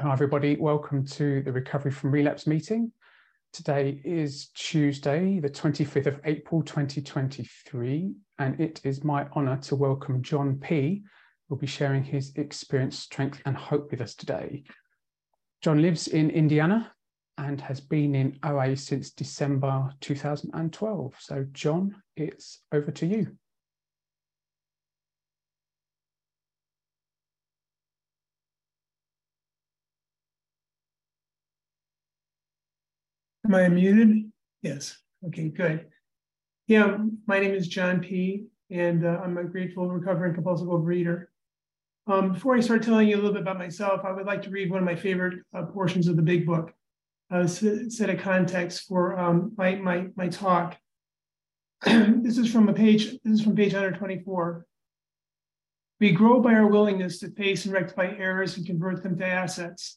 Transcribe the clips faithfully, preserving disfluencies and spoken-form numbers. Hi everybody, welcome to the Recovery from Relapse meeting. Today is Tuesday, the twenty-fifth of April twenty twenty-three, and it is my honour to welcome John P., who will be sharing his experience, strength and hope with us today. John lives in Indiana and has been in O A since December two thousand twelve. So John, it's over to you. Am I muted? Yes. Okay, good. Yeah, my name is John P., and uh, I'm a grateful, recovering compulsive overeater. Um, before I start telling you a little bit about myself, I would like to read one of my favorite uh, portions of the Big Book, uh, set of context for um, my, my, my talk. This is from a page, this is from page one hundred twenty-four. We grow by our willingness to face and rectify errors and convert them to assets.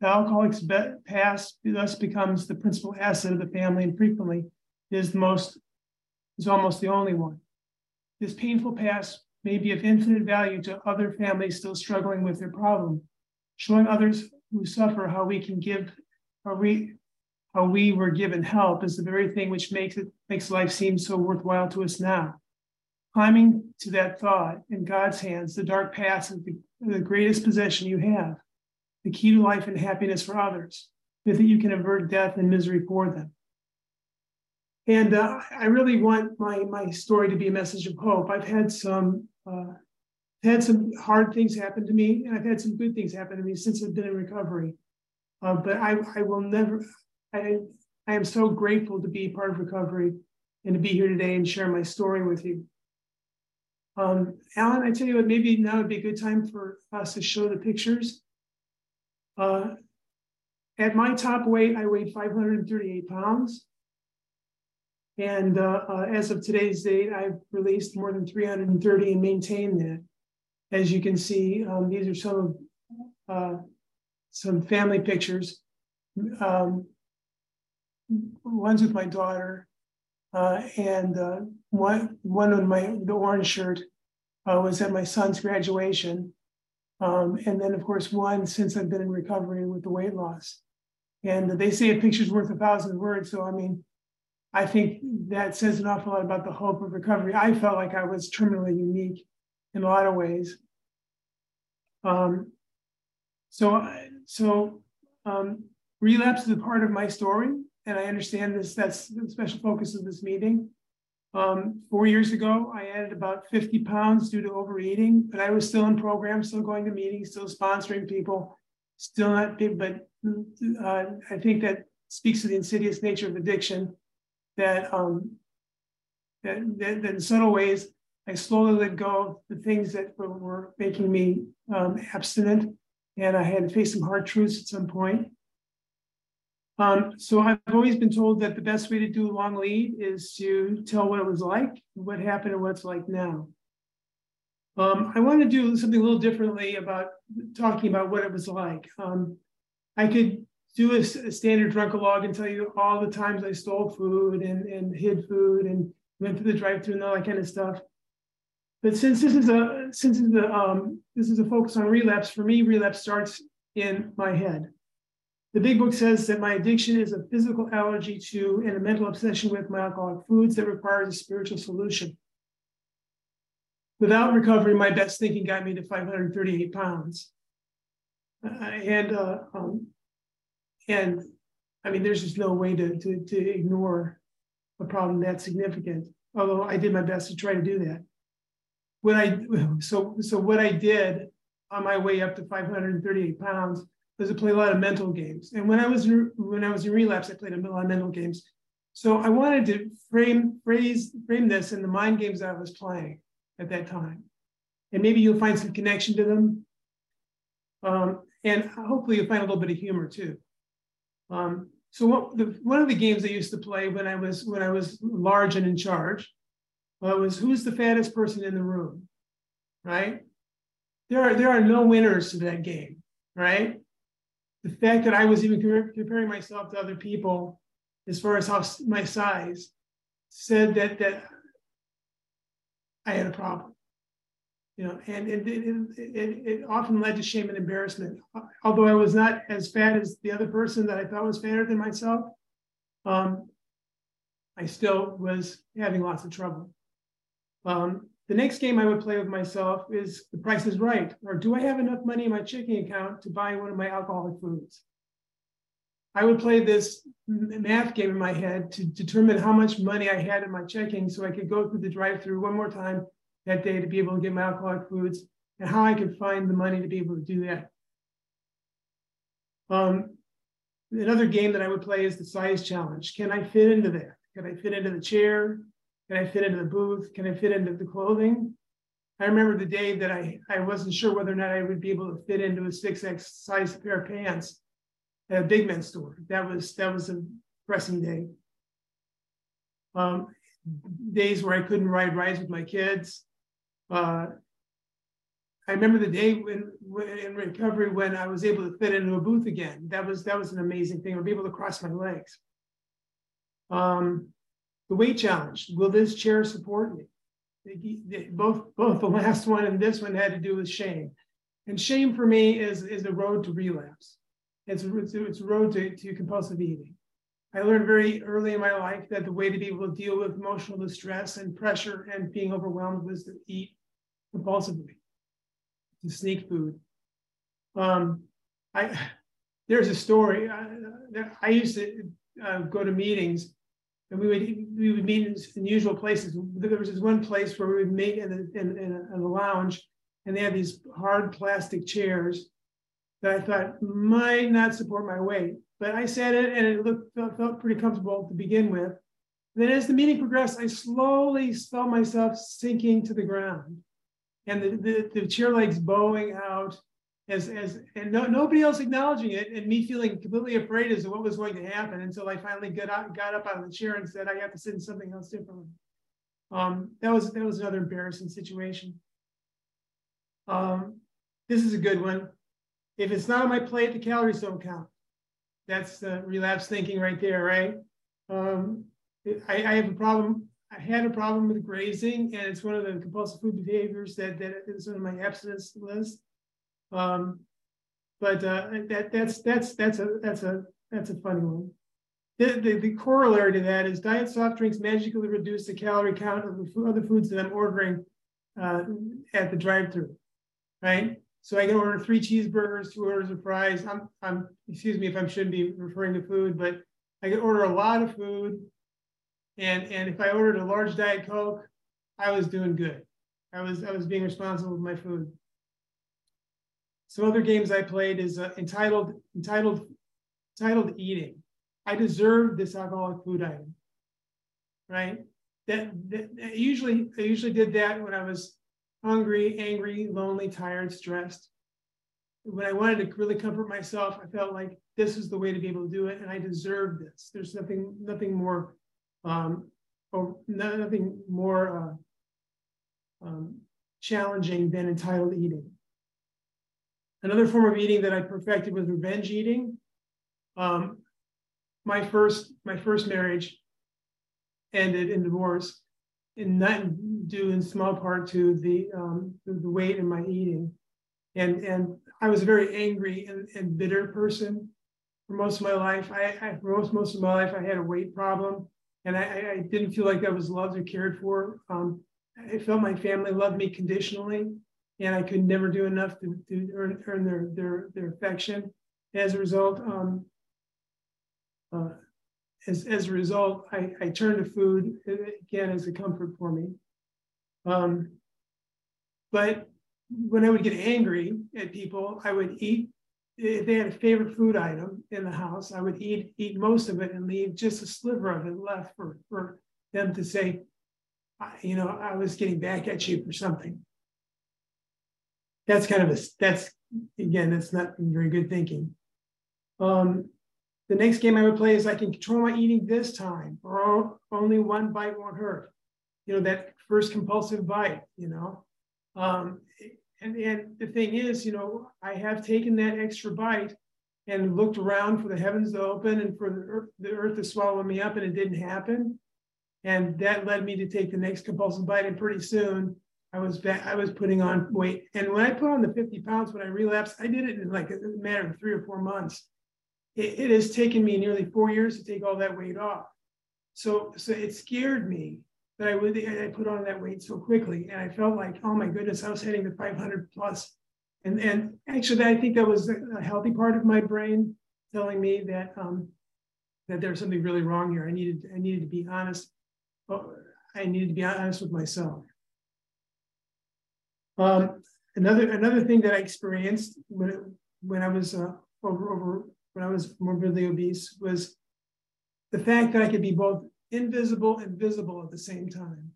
The alcoholic's past thus becomes the principal asset of the family, and frequently is the most is almost the only one. This painful past may be of infinite value to other families still struggling with their problem, showing others who suffer how we can give, how we how we were given help is the very thing which makes it makes life seem so worthwhile to us now. Climbing to that thought in God's hands, the dark past is the, the greatest possession you have. The key to life and happiness for others, with it you can avert death and misery for them. And uh, I really want my, my story to be a message of hope. I've had some uh, had some hard things happen to me, and I've had some good things happen to me since I've been in recovery. Uh, but I, I will never, I, I am so grateful to be part of recovery and to be here today and share my story with you. Um, Alan, I tell you what, maybe now would be a good time for us to show the pictures. Uh, at my top weight, I weighed five hundred thirty-eight pounds. And uh, uh, as of today's date, I've released more than three hundred thirty and maintained that. As you can see, um, these are some of uh, some family pictures. Um, one's with my daughter, uh, and uh, one one of my the orange shirt uh, was at my son's graduation. Um, and then, of course, one since I've been in recovery with the weight loss. And they say a picture's worth a thousand words. So, I mean, I think that says an awful lot about the hope of recovery. I felt like I was terminally unique in a lot of ways. Um, so so um, relapse is a part of my story. And I understand this, that's the special focus of this meeting. Um, four years ago, I added about fifty pounds due to overeating, but I was still in programs, still going to meetings, still sponsoring people, still not big, but uh, I think that speaks to the insidious nature of addiction, that, um, that, that, that in subtle ways, I slowly let go of the things that were, were making me um, abstinent, and I had to face some hard truths at some point. Um, so I've always been told that the best way to do a long lead is to tell what it was like, what happened, and what's like now. Um, I want to do something a little differently about talking about what it was like. Um, I could do a, a standard drunkalog and tell you all the times I stole food and, and hid food and went through the drive-thru and all that kind of stuff. But since this is a since this is a, um, this is a focus on relapse, for me, relapse starts in my head. The Big Book says that my addiction is a physical allergy to and a mental obsession with my alcoholic foods that requires a spiritual solution. Without recovery, my best thinking got me to five hundred thirty-eight pounds. Uh, and, uh, um, and I mean, there's just no way to, to, to ignore a problem that significant, although I did my best to try to do that. When I, so, so what I did on my way up to five hundred thirty-eight pounds was I play a lot of mental games. And when I was when I was in relapse, I played a lot of mental games. So I wanted to frame phrase frame this in the mind games that I was playing at that time, and maybe you'll find some connection to them, um, and hopefully you'll find a little bit of humor too. Um, so what, the, one of the games I used to play when I was when I was large and in charge uh, was who's the fattest person in the room, right? There are there are no winners to that game, right? The fact that I was even comparing myself to other people as far as how my size said that, that I had a problem. you know, and it, it, it, it often led to shame and embarrassment. Although I was not as fat as the other person that I thought was fatter than myself, um, I still was having lots of trouble. Um, the next game I would play with myself is The Price is Right, or do I have enough money in my checking account to buy one of my alcoholic foods? I would play this math game in my head to determine how much money I had in my checking so I could go through the drive-through one more time that day to be able to get my alcoholic foods, and how I could find the money to be able to do that. Um, another game that I would play is the size challenge. Can I fit into that? Can I fit into the chair? Can I fit into the booth? Can I fit into the clothing? I remember the day that I, I wasn't sure whether or not I would be able to fit into a six X size pair of pants at a big men's store. That was, that was a pressing day. Um, days where I couldn't ride rides with my kids. Uh, I remember the day when, when in recovery when I was able to fit into a booth again. That was, that was an amazing thing, or be able to cross my legs. Um, the weight challenge, will this chair support me? Both, both the last one and this one had to do with shame. And shame for me is, is a road to relapse. It's, it's a road to, to compulsive eating. I learned very early in my life that the way to be able to deal with emotional distress and pressure and being overwhelmed was to eat compulsively, to sneak food. Um, I, there's a story. I, I used to uh, go to meetings, and we would we would meet in unusual places. There was this one place where we would meet in a, in, in a, in a lounge, and they had these hard plastic chairs that I thought might not support my weight, but I sat in it and it looked, felt, felt pretty comfortable to begin with. And then as the meeting progressed, I slowly saw myself sinking to the ground and the, the, the chair legs bowing out as, as and no, nobody else acknowledging it, and me feeling completely afraid as to what was going to happen until I finally got, out, got up out of the chair and said, I have to sit in something else differently. Um, that, was, that was another embarrassing situation. Um, this is a good one. If it's not on my plate, the calories don't count. That's uh, relapse thinking right there, right? Um, I, I have a problem. I had a problem with grazing, and it's one of the compulsive food behaviors that, that is on my abstinence list. Um, but uh, that that's that's that's a that's a that's a funny one. The, the, the corollary to that is diet soft drinks magically reduce the calorie count of the other foods that I'm ordering uh, at the drive-thru, right? So I can order three cheeseburgers, two orders of fries. I'm, I'm, excuse me if I shouldn't be referring to food, but I can order a lot of food. And, and if I ordered a large Diet Coke, I was doing good. I was, I was being responsible with my food. Some other games I played is uh, entitled, entitled, entitled eating. I deserve this alcoholic food item, right? That, that I usually, I usually did that when I was hungry, angry, lonely, tired, stressed. When I wanted to really comfort myself, I felt like this is the way to be able to do it, and I deserve this. There's nothing, nothing more, um, or nothing more uh, um, challenging than entitled eating. Another form of eating that I perfected was revenge eating. Um, my first, my first marriage ended in divorce, and not due in small part to the, um, the weight in my eating. And, and I was a very angry and, and bitter person for most of my life. I, I for most, most of my life, I had a weight problem, and I, I didn't feel like I was loved or cared for. Um, I felt my family loved me conditionally, and I could never do enough to, to earn, earn their, their, their affection. As a result, um, uh, As, as a result, I, I turned to food, again, as a comfort for me. Um, but when I would get angry at people, I would eat, if they had a favorite food item in the house, I would eat, eat most of it and leave just a sliver of it left for, for them to say, you know, I was getting back at you for something. That's kind of a, that's, again, that's not very good thinking. Um, The next game I would play is I can control my eating this time, or only one bite won't hurt. You know, that first compulsive bite, you know. Um, and, and the thing is, you know, I have taken that extra bite and looked around for the heavens to open and for the earth, the earth to swallow me up, and it didn't happen. And that led me to take the next compulsive bite, and pretty soon I was back, I was putting on weight. And when I put on the fifty pounds, when I relapsed, I did it in like a matter of three or four months. It, it has taken me nearly four years to take all that weight off. So, so it scared me that I would, I put on that weight so quickly. And I felt like, oh my goodness, I was heading to five hundred plus. And, and actually, I think that was a healthy part of my brain telling me that, um, that there's something really wrong here. I needed, I needed to be honest. I needed to be honest with myself. Um, another another thing that I experienced when it, when I was uh, over over when I was morbidly obese was the fact that I could be both invisible and visible at the same time.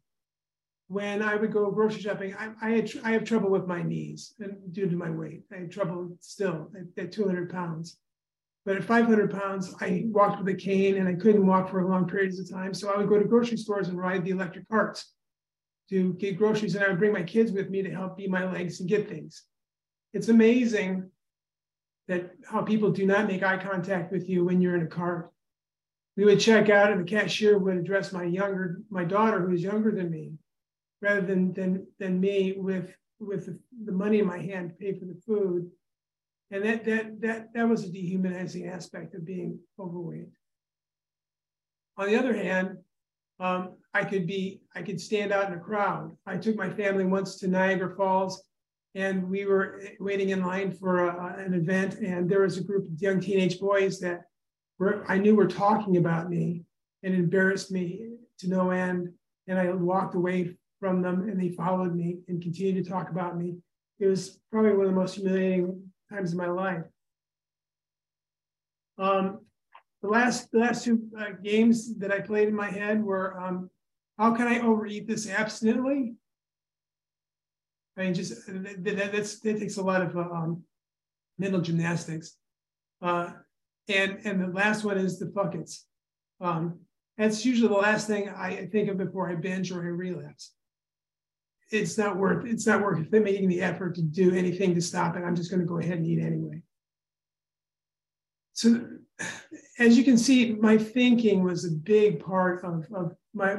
When I would go grocery shopping, I I, had tr I have trouble with my knees and due to my weight. I had trouble still at, at two hundred pounds, but at five hundred pounds, I walked with a cane and I couldn't walk for long periods of time. So I would go to grocery stores and ride the electric carts to get groceries, and I would bring my kids with me to help be my legs and get things. It's amazing that how people do not make eye contact with you when you're in a cart. We would check out, and the cashier would address my younger, my daughter who is younger than me, rather than than than me with with the money in my hand to pay for the food, and that that that that was a dehumanizing aspect of being overweight. On the other hand, Um, I could be, I could stand out in a crowd. I took my family once to Niagara Falls, and we were waiting in line for a, an event, and there was a group of young teenage boys that were, I knew were talking about me and embarrassed me to no end. And I walked away from them, and they followed me and continued to talk about me. It was probably one of the most humiliating times of my life. Um, The last, the last two uh, games that I played in my head were, um, how can I overeat this abstinently? I mean, just that, that, that's, that takes a lot of uh, um, mental gymnastics. Uh, and, and the last one is the buckets. Um, that's usually the last thing I think of before I binge or I relapse. It's not worth, it's not worth making the effort to do anything to stop it. I'm just going to go ahead and eat anyway. So, as you can see, my thinking was a big part of, of my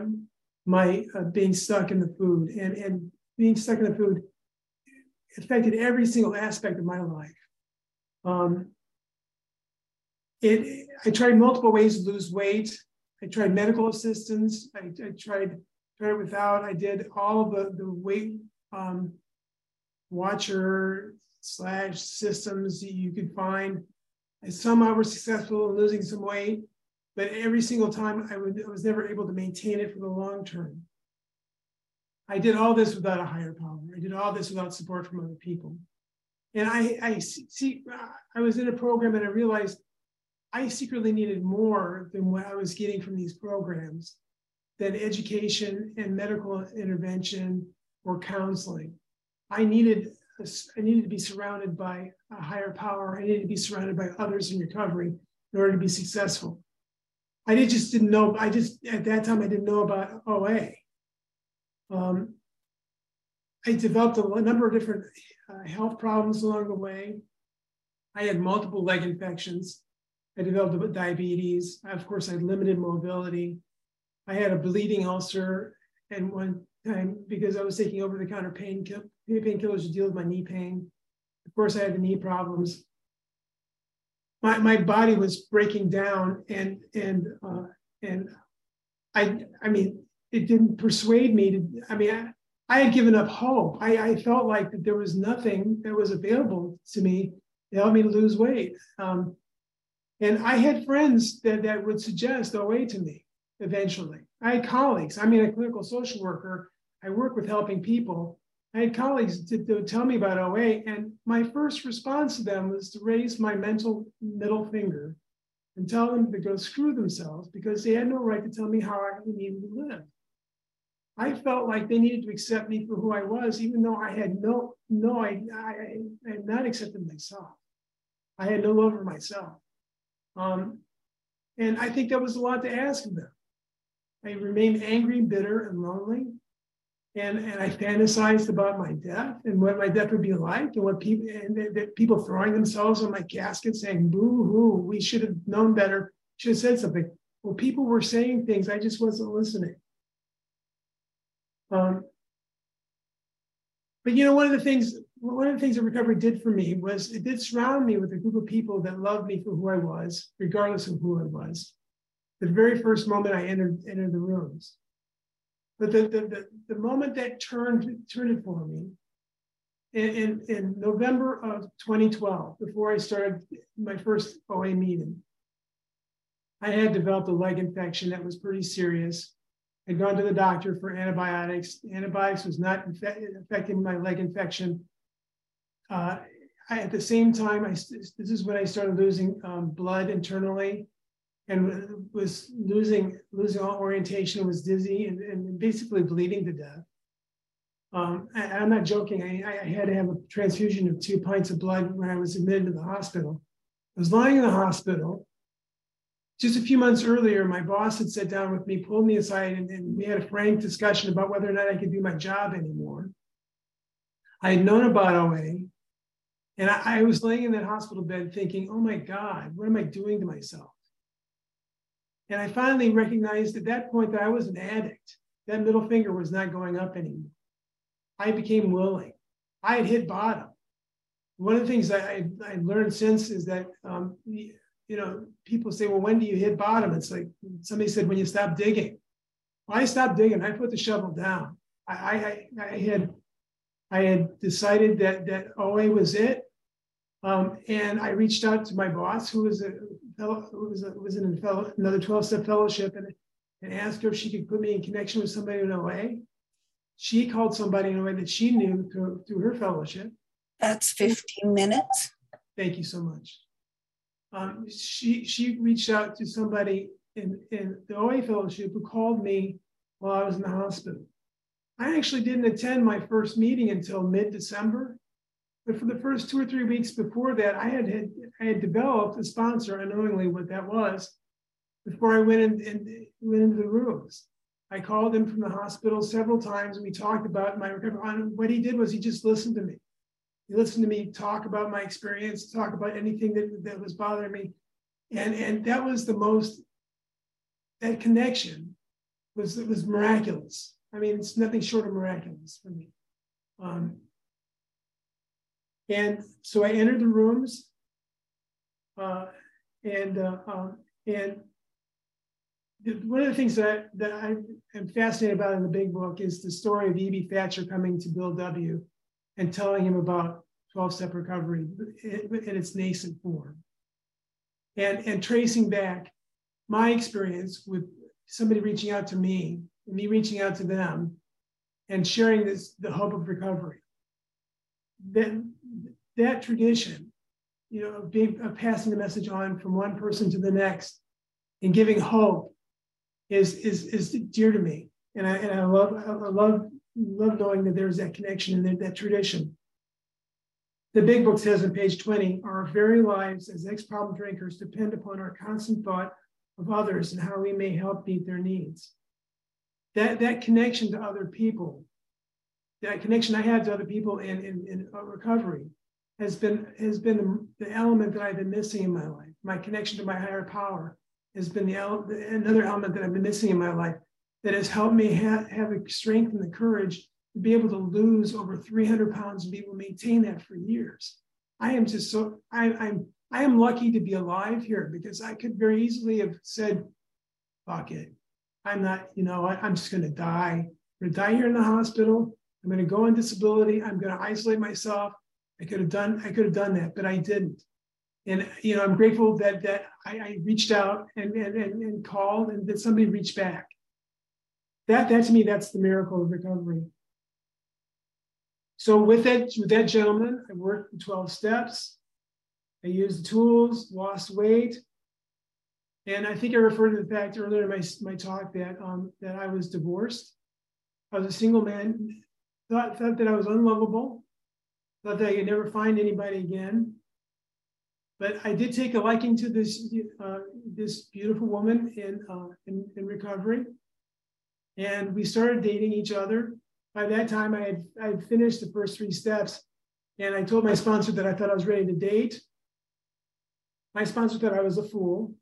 my uh, being stuck in the food, and, and being stuck in the food affected every single aspect of my life. Um, it, I tried multiple ways to lose weight. I tried medical assistance. I, I tried, tried it without. I did all the, the weight um, watcher slash systems that you could find. Some I was successful in losing some weight, but every single time I, would, I was never able to maintain it for the long term. I did all this without a higher power. I did all this without support from other people. And I, I see, I was in a program and I realized I secretly needed more than what I was getting from these programs, than education and medical intervention or counseling. I needed I needed to be surrounded by a higher power. I needed to be surrounded by others in recovery in order to be successful. I did, just didn't know. I just, at that time, I didn't know about O A. Um, I developed a, a number of different uh, health problems along the way. I had multiple leg infections. I developed diabetes. Of course, I had limited mobility. I had a bleeding ulcer at one time because I was taking over-the-counter pain kit. Knee painkillers to deal with my knee pain. Of course, I had the knee problems. My my body was breaking down, and and uh, and I I mean it didn't persuade me to. I mean I, I had given up hope. I, I felt like that there was nothing that was available to me to help me to lose weight. Um, and I had friends that that would suggest O A to me. Eventually, I had colleagues. I'm a clinical social worker. I work with helping people. I had colleagues that would tell me about O A, and my first response to them was to raise my mental middle finger and tell them to go screw themselves, because they had no right to tell me how I needed to live. I felt like they needed to accept me for who I was, even though I had no, no, I, I, I had not accepted myself. I had no love for myself. Um, and I think that was a lot to ask of them. I remained angry, bitter, and lonely. And, and I fantasized about my death and what my death would be like, and what people and the, the people throwing themselves on my casket saying, boo hoo, we should have known better, should have said something. Well, people were saying things, I just wasn't listening. Um, But you know, one of the things, one of the things that recovery did for me was it did surround me with a group of people that loved me for who I was, regardless of who I was. The very first moment I entered entered the rooms, but the the the, the moment that turned turned it for me, in, in in November of twenty twelve, before I started my first O A meeting, I had developed a leg infection that was pretty serious. I'd gone to the doctor for antibiotics. Antibiotics was not affecting my leg infection. Uh, I, at the same time, I, this is when I started losing um, blood internally, and was losing losing all orientation, was dizzy, and, and basically bleeding to death. Um, I, I'm not joking. I, I had to have a transfusion of two pints of blood when I was admitted to the hospital. I was lying in the hospital. Just a few months earlier, my boss had sat down with me, pulled me aside, and, and we had a frank discussion about whether or not I could do my job anymore. I had known about O A, and I, I was laying in that hospital bed thinking, oh my God, what am I doing to myself? And I finally recognized at that point that I was an addict. That middle finger was not going up anymore. I became willing. I had hit bottom. One of the things I, I, I learned since is that um, you know, people say, well, when do you hit bottom? It's like somebody said, when you stop digging. Well, I stopped digging. I put the shovel down. I, I, I had, I had decided that that O A was it, um, and I reached out to my boss, who was a fellow, who was a, was in a fellow, another twelve-step fellowship, and and asked her if she could put me in connection with somebody in O A. She called somebody in O A that she knew through, through her fellowship. That's fifteen minutes. Thank you so much. Um, she, she reached out to somebody in, in the O A fellowship who called me while I was in the hospital. I actually didn't attend my first meeting until mid-December, but for the first two or three weeks before that, I had, had, I had developed a sponsor, unknowingly what that was, before I went, in, in, went into the rooms. I called him from the hospital several times, and we talked about my recovery. What he did was he just listened to me. He listened to me talk about my experience, talk about anything that, that was bothering me. And, and that was the most, that connection was, was miraculous. I mean, it's nothing short of miraculous for me. Um, and so I entered the rooms uh, and, uh, uh, and one of the things that, that I am fascinated about in the Big Book is the story of E B Thatcher coming to Bill W. and telling him about twelve-step recovery in its nascent form. And, and tracing back my experience with somebody reaching out to me, and me reaching out to them, and sharing this, the hope of recovery. That, that tradition, you know, of, being, of passing the message on from one person to the next and giving hope is, is, is dear to me. And I, and I love, I love love knowing that there's that connection and that, that tradition. The Big Book says on page twenty, our very lives as ex-problem drinkers depend upon our constant thought of others and how we may help meet their needs. That, that connection to other people, that connection I had to other people in, in, in recovery has been, has been the element that I've been missing in my life. My connection to my higher power has been the ele- another element that I've been missing in my life, that has helped me ha have the strength and the courage to be able to lose over three hundred pounds and be able to maintain that for years. I am just so, I, I'm, I am lucky to be alive here, because I could very easily have said, fuck it. I'm not, you know, I, I'm just gonna die. I'm gonna die here in the hospital. I'm gonna go on disability. I'm gonna isolate myself. I could have done, I could have done that, but I didn't. And, you know, I'm grateful that, that I, I reached out and, and, and, and called, and that somebody reached back. That, that to me, that's the miracle of recovery. So with that, with that gentleman, I worked twelve steps. I used the tools, lost weight. And I think I referred to the fact earlier in my, my talk that, um, that I was divorced. I was a single man, thought, thought that I was unlovable, thought that I could never find anybody again. But I did take a liking to this, uh, this beautiful woman in, uh, in, in recovery. And we started dating each other. By that time, I had, I had finished the first three steps. And I told my sponsor that I thought I was ready to date. My sponsor thought I was a fool.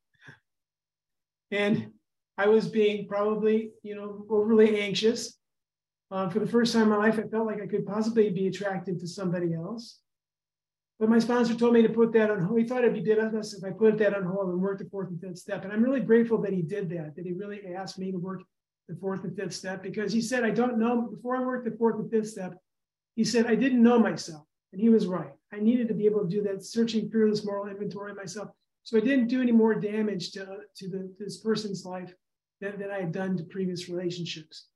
And I was being probably, you know, overly anxious. Uh, for the first time in my life, I felt like I could possibly be attracted to somebody else. But my sponsor told me to put that on hold. He thought it'd be best if I put that on hold and work the fourth and fifth step. And I'm really grateful that he did that, that he really asked me to work the fourth and fifth step, because he said, I don't know, before I worked the fourth and fifth step, he said, I didn't know myself. And he was right. I needed to be able to do that searching, fearless moral inventory of myself. So I didn't do any more damage to, to, the, to this person's life than, than I had done to previous relationships.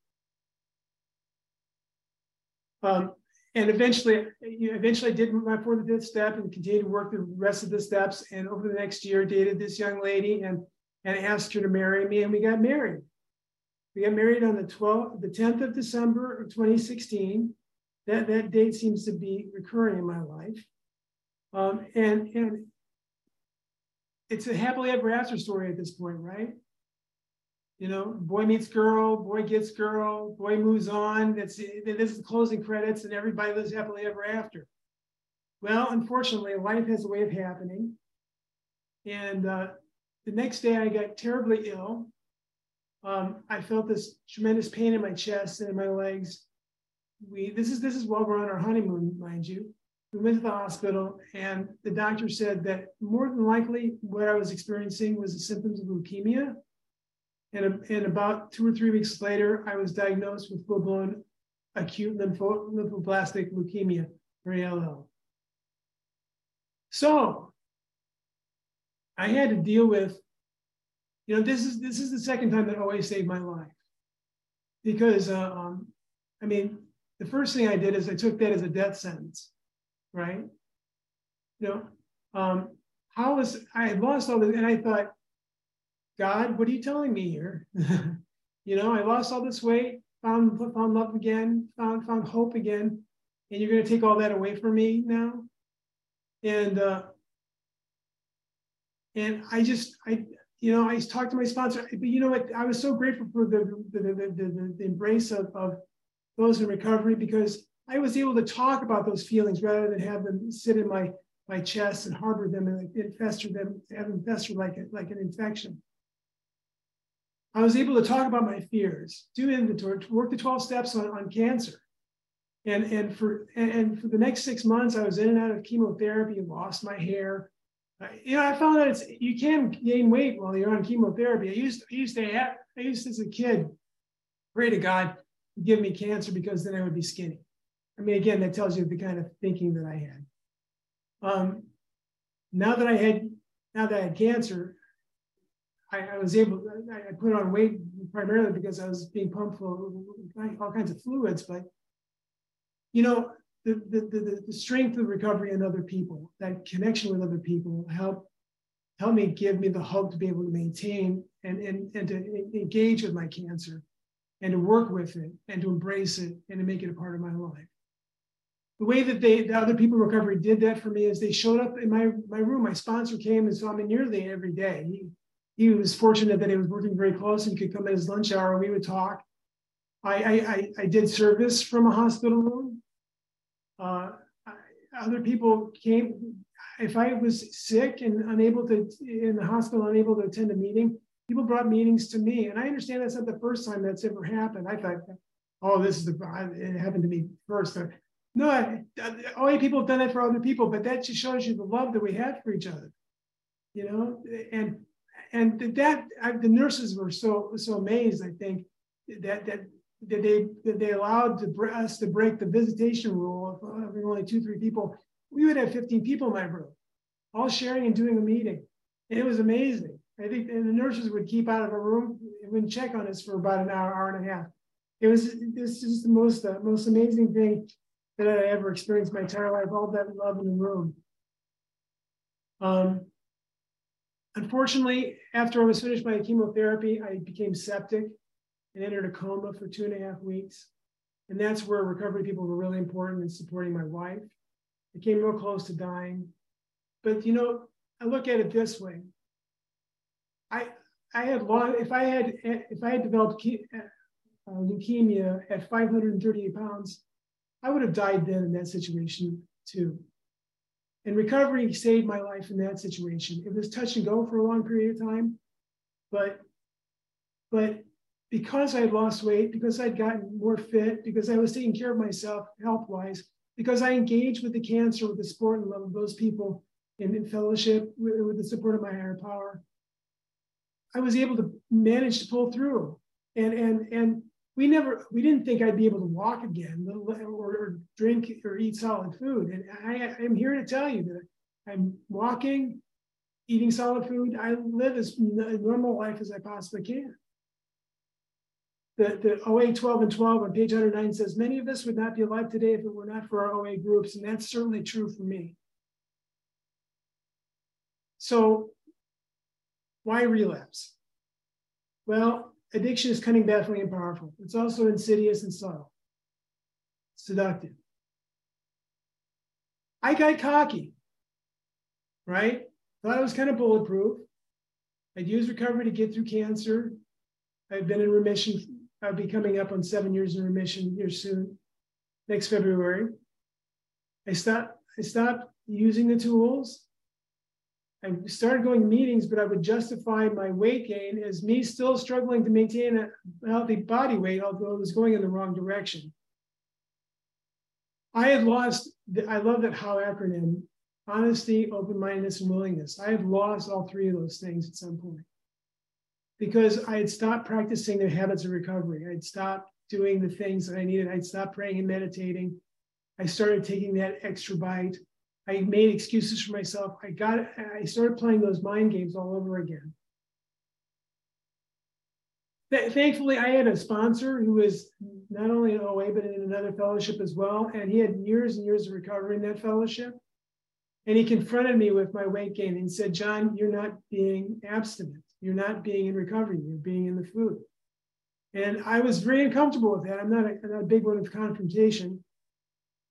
Um, And eventually, you know, eventually I did my fourth and fifth step and continued to work the rest of the steps. And over the next year, dated this young lady and, and asked her to marry me. And we got married. We got married on the twelfth, the tenth of December of twenty sixteen. That, that date seems to be recurring in my life. Um, and, and it's a happily ever after story at this point, right? You know, boy meets girl, boy gets girl, boy moves on. That's this is the closing credits, and everybody lives happily ever after. Well, unfortunately, life has a way of happening. And uh, the next day, I got terribly ill. Um, I felt this tremendous pain in my chest and in my legs. We this is this is while we're on our honeymoon, mind you. We went to the hospital, and the doctor said that more than likely, what I was experiencing was the symptoms of leukemia. And, and about two or three weeks later, I was diagnosed with full-blown acute lympho, lymphoblastic leukemia, or A L L. So I had to deal with, you know, this is this is the second time that O A saved my life. Because, uh, um, I mean, the first thing I did is I took that as a death sentence, right? You know, um, how was, I had lost all this, and I thought, God, what are you telling me here? You know, I lost all this weight, found, found love again, found, found hope again, and you're going to take all that away from me now? And uh, and I just, I you know, I talked to my sponsor, but you know what? I was so grateful for the, the, the, the, the embrace of, of those in recovery, because I was able to talk about those feelings rather than have them sit in my, my chest and harbor them and like, fester them, have them fester like, a, like an infection. I was able to talk about my fears, do inventory, work the twelve steps on, on cancer. And, and, for, and, and for the next six months, I was in and out of chemotherapy, lost my hair. I, you know, I found out it's, you can gain weight while you're on chemotherapy. I used, I used to have, I used to, as a kid, pray to God to give me cancer because then I would be skinny. I mean, again, that tells you the kind of thinking that I had. Um, now that I had, now that I had cancer, I was able, I put on weight primarily because I was being pumped full of all kinds of fluids, but, you know, the, the, the, the strength of recovery in other people, that connection with other people helped help me give me the hope to be able to maintain and, and, and to engage with my cancer and to work with it and to embrace it and to make it a part of my life. The way that they, the other people in recovery did that for me is they showed up in my, my room. My sponsor came and saw me nearly every day. He, He was fortunate that he was working very close and he could come at his lunch hour and we would talk. I, I, I, I did service from a hospital room. Uh, I, other people came. If I was sick and unable to, in the hospital, unable to attend a meeting, people brought meetings to me. And I understand that's not the first time that's ever happened. I thought, oh, this is the, it happened to me first. No, I, only people have done it for other people, but that just shows you the love that we have for each other, you know? And And that I, the nurses were so so amazed. I think that that that they that they allowed to, us to break the visitation rule of having only two three people. We would have fifteen people in my room, all sharing and doing a meeting. And it was amazing. I think and the nurses would keep out of a room and wouldn't check on us for about an hour hour and a half. It was this is the most uh, most amazing thing that I ever experienced in my entire life. All that love in the room. Um. Unfortunately, after I was finished my chemotherapy, I became septic and entered a coma for two and a half weeks. And that's where recovery people were really important in supporting my wife. I came real close to dying. But, you know, I look at it this way. I, I had long, if I had, if I had developed ke uh, leukemia at five hundred thirty-eight pounds, I would have died then in that situation too. And recovery saved my life in that situation. It was touch and go for a long period of time, but, but because I had lost weight, because I'd gotten more fit, because I was taking care of myself health-wise, because I engaged with the cancer, with the support and love of those people, and in fellowship with, with the support of my higher power, I was able to manage to pull through. And and and we never, we didn't think I'd be able to walk again, or, or drink or eat solid food. And I am here to tell you that I'm walking, eating solid food. I live as normal life as I possibly can. The, the O A twelve and twelve on page one oh nine says, many of us would not be alive today if it were not for our O A groups. And that's certainly true for me. So why relapse? Well, addiction is cunning, baffling, and powerful. It's also insidious and subtle, seductive. I got cocky, right? Thought I was kind of bulletproof. I'd used recovery to get through cancer. I've been in remission. I'll be coming up on seven years in remission here soon, next February. I stopped, I stopped using the tools. I started going to meetings, but I would justify my weight gain as me still struggling to maintain a healthy body weight, although it was going in the wrong direction. I had lost, the, I love that HOW acronym, honesty, open-mindedness, and willingness. I had lost all three of those things at some point because I had stopped practicing the habits of recovery. I'd stopped doing the things that I needed. I'd stopped praying and meditating. I started taking that extra bite. I made excuses for myself. I got, I started playing those mind games all over again. Th thankfully, I had a sponsor who was not only in O A, but in another fellowship as well. And he had years and years of recovery in that fellowship. And he confronted me with my weight gain and said, John, you're not being abstinent. You're not being in recovery. You're being in the food. And I was very uncomfortable with that. I'm not a, I'm not a big one of confrontation,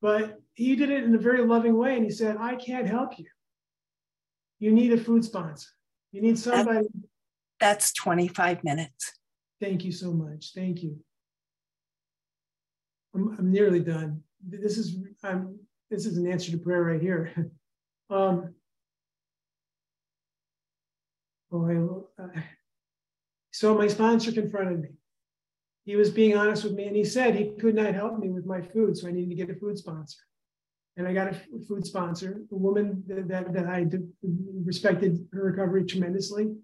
but he did it in a very loving way. And he said, I can't help you. You need a food sponsor. You need somebody. That's twenty-five minutes. Thank you so much. Thank you. I'm, I'm nearly done. This is, I'm, this is an answer to prayer right here. um, oh, I, uh, so my sponsor confronted me. He was being honest with me, and he said he could not help me with my food, so I needed to get a food sponsor. And I got a food sponsor, a woman that, that, that I did, respected her recovery tremendously.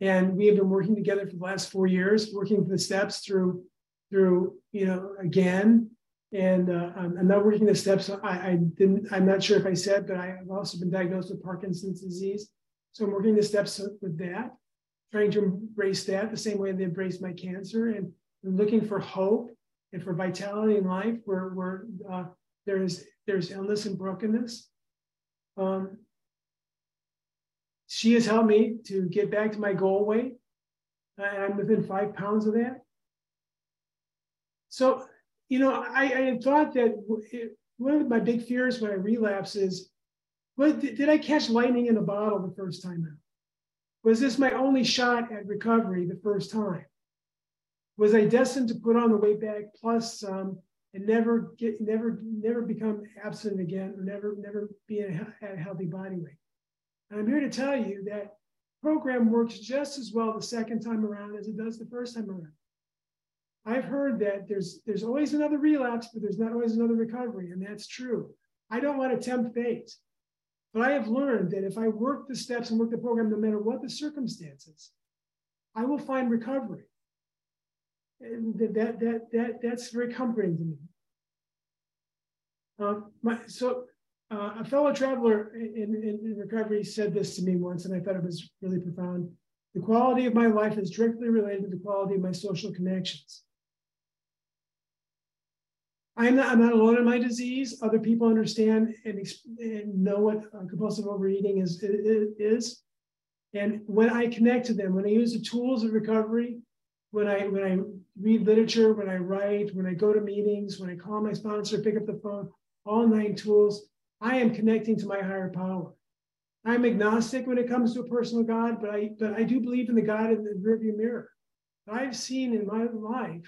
And we have been working together for the last four years, working the steps through, through you know, again. And uh, I'm not working the steps. I, I didn't, I'm not sure if I said, but I've also been diagnosed with Parkinson's disease. So I'm working the steps with that, trying to embrace that the same way they embraced my cancer. And looking for hope and for vitality in life where, where uh, there's, there's illness and brokenness. Um, she has helped me to get back to my goal weight. And I'm within five pounds of that. So, you know, I, I had thought that it, one of my big fears when I relapse is, well, did, did I catch lightning in a bottle the first time out? Was this my only shot at recovery the first time? Was I destined to put on the weight back plus um, and never get, never, never become abstinent again, or never, never be in a, a healthy body weight? And I'm here to tell you that program works just as well the second time around as it does the first time around. I've heard that there's, there's always another relapse, but there's not always another recovery, and that's true. I don't want to tempt fate, but I have learned that if I work the steps and work the program, no matter what the circumstances, I will find recovery. And that, that, that, that's very comforting to me. Um, my, so uh, a fellow traveler in, in, in recovery said this to me once, and I thought it was really profound. The quality of my life is directly related to the quality of my social connections. I'm not, I'm not alone in my disease. Other people understand and, and know what uh, compulsive overeating is, is. And when I connect to them, when I use the tools of recovery, When I, when I read literature, when I write, when I go to meetings, when I call my sponsor, pick up the phone, all nine tools, I am connecting to my higher power. I'm agnostic when it comes to a personal God, but I, but I do believe in the God in the rearview mirror. I've seen in my life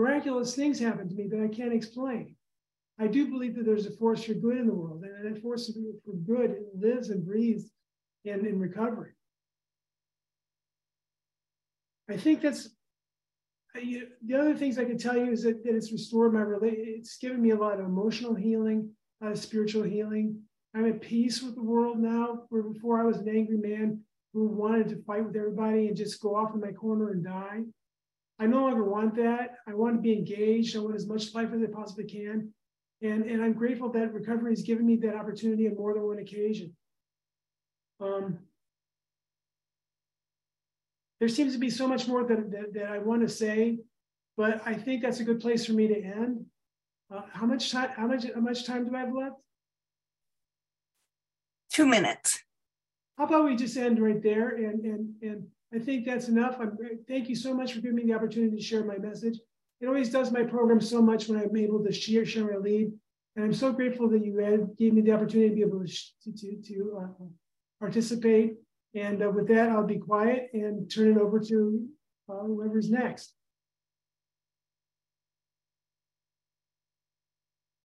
miraculous things happen to me that I can't explain. I do believe that there's a force for good in the world, and that force for good lives and breathes in, in recovery. I think that's you, the other things I can tell you is that, that it's restored my relationship. It's given me a lot of emotional healing, a lot of spiritual healing. I'm at peace with the world now, where before I was an angry man who wanted to fight with everybody and just go off in my corner and die. I no longer want that. I want to be engaged. I want as much life as I possibly can. And, and I'm grateful that recovery has given me that opportunity on more than one occasion. Um, there seems to be so much more that, that, that I want to say, but I think that's a good place for me to end. Uh, how much time, how much, how much time do I have left? Two minutes. How about we just end right there? And, and, and I think that's enough. I'm, thank you so much for giving me the opportunity to share my message. It always does my program so much when I'm able to share, share my lead. And I'm so grateful that you had, gave me the opportunity to be able to, to, to uh, participate. And uh, with that, I'll be quiet and turn it over to uh, whoever's next.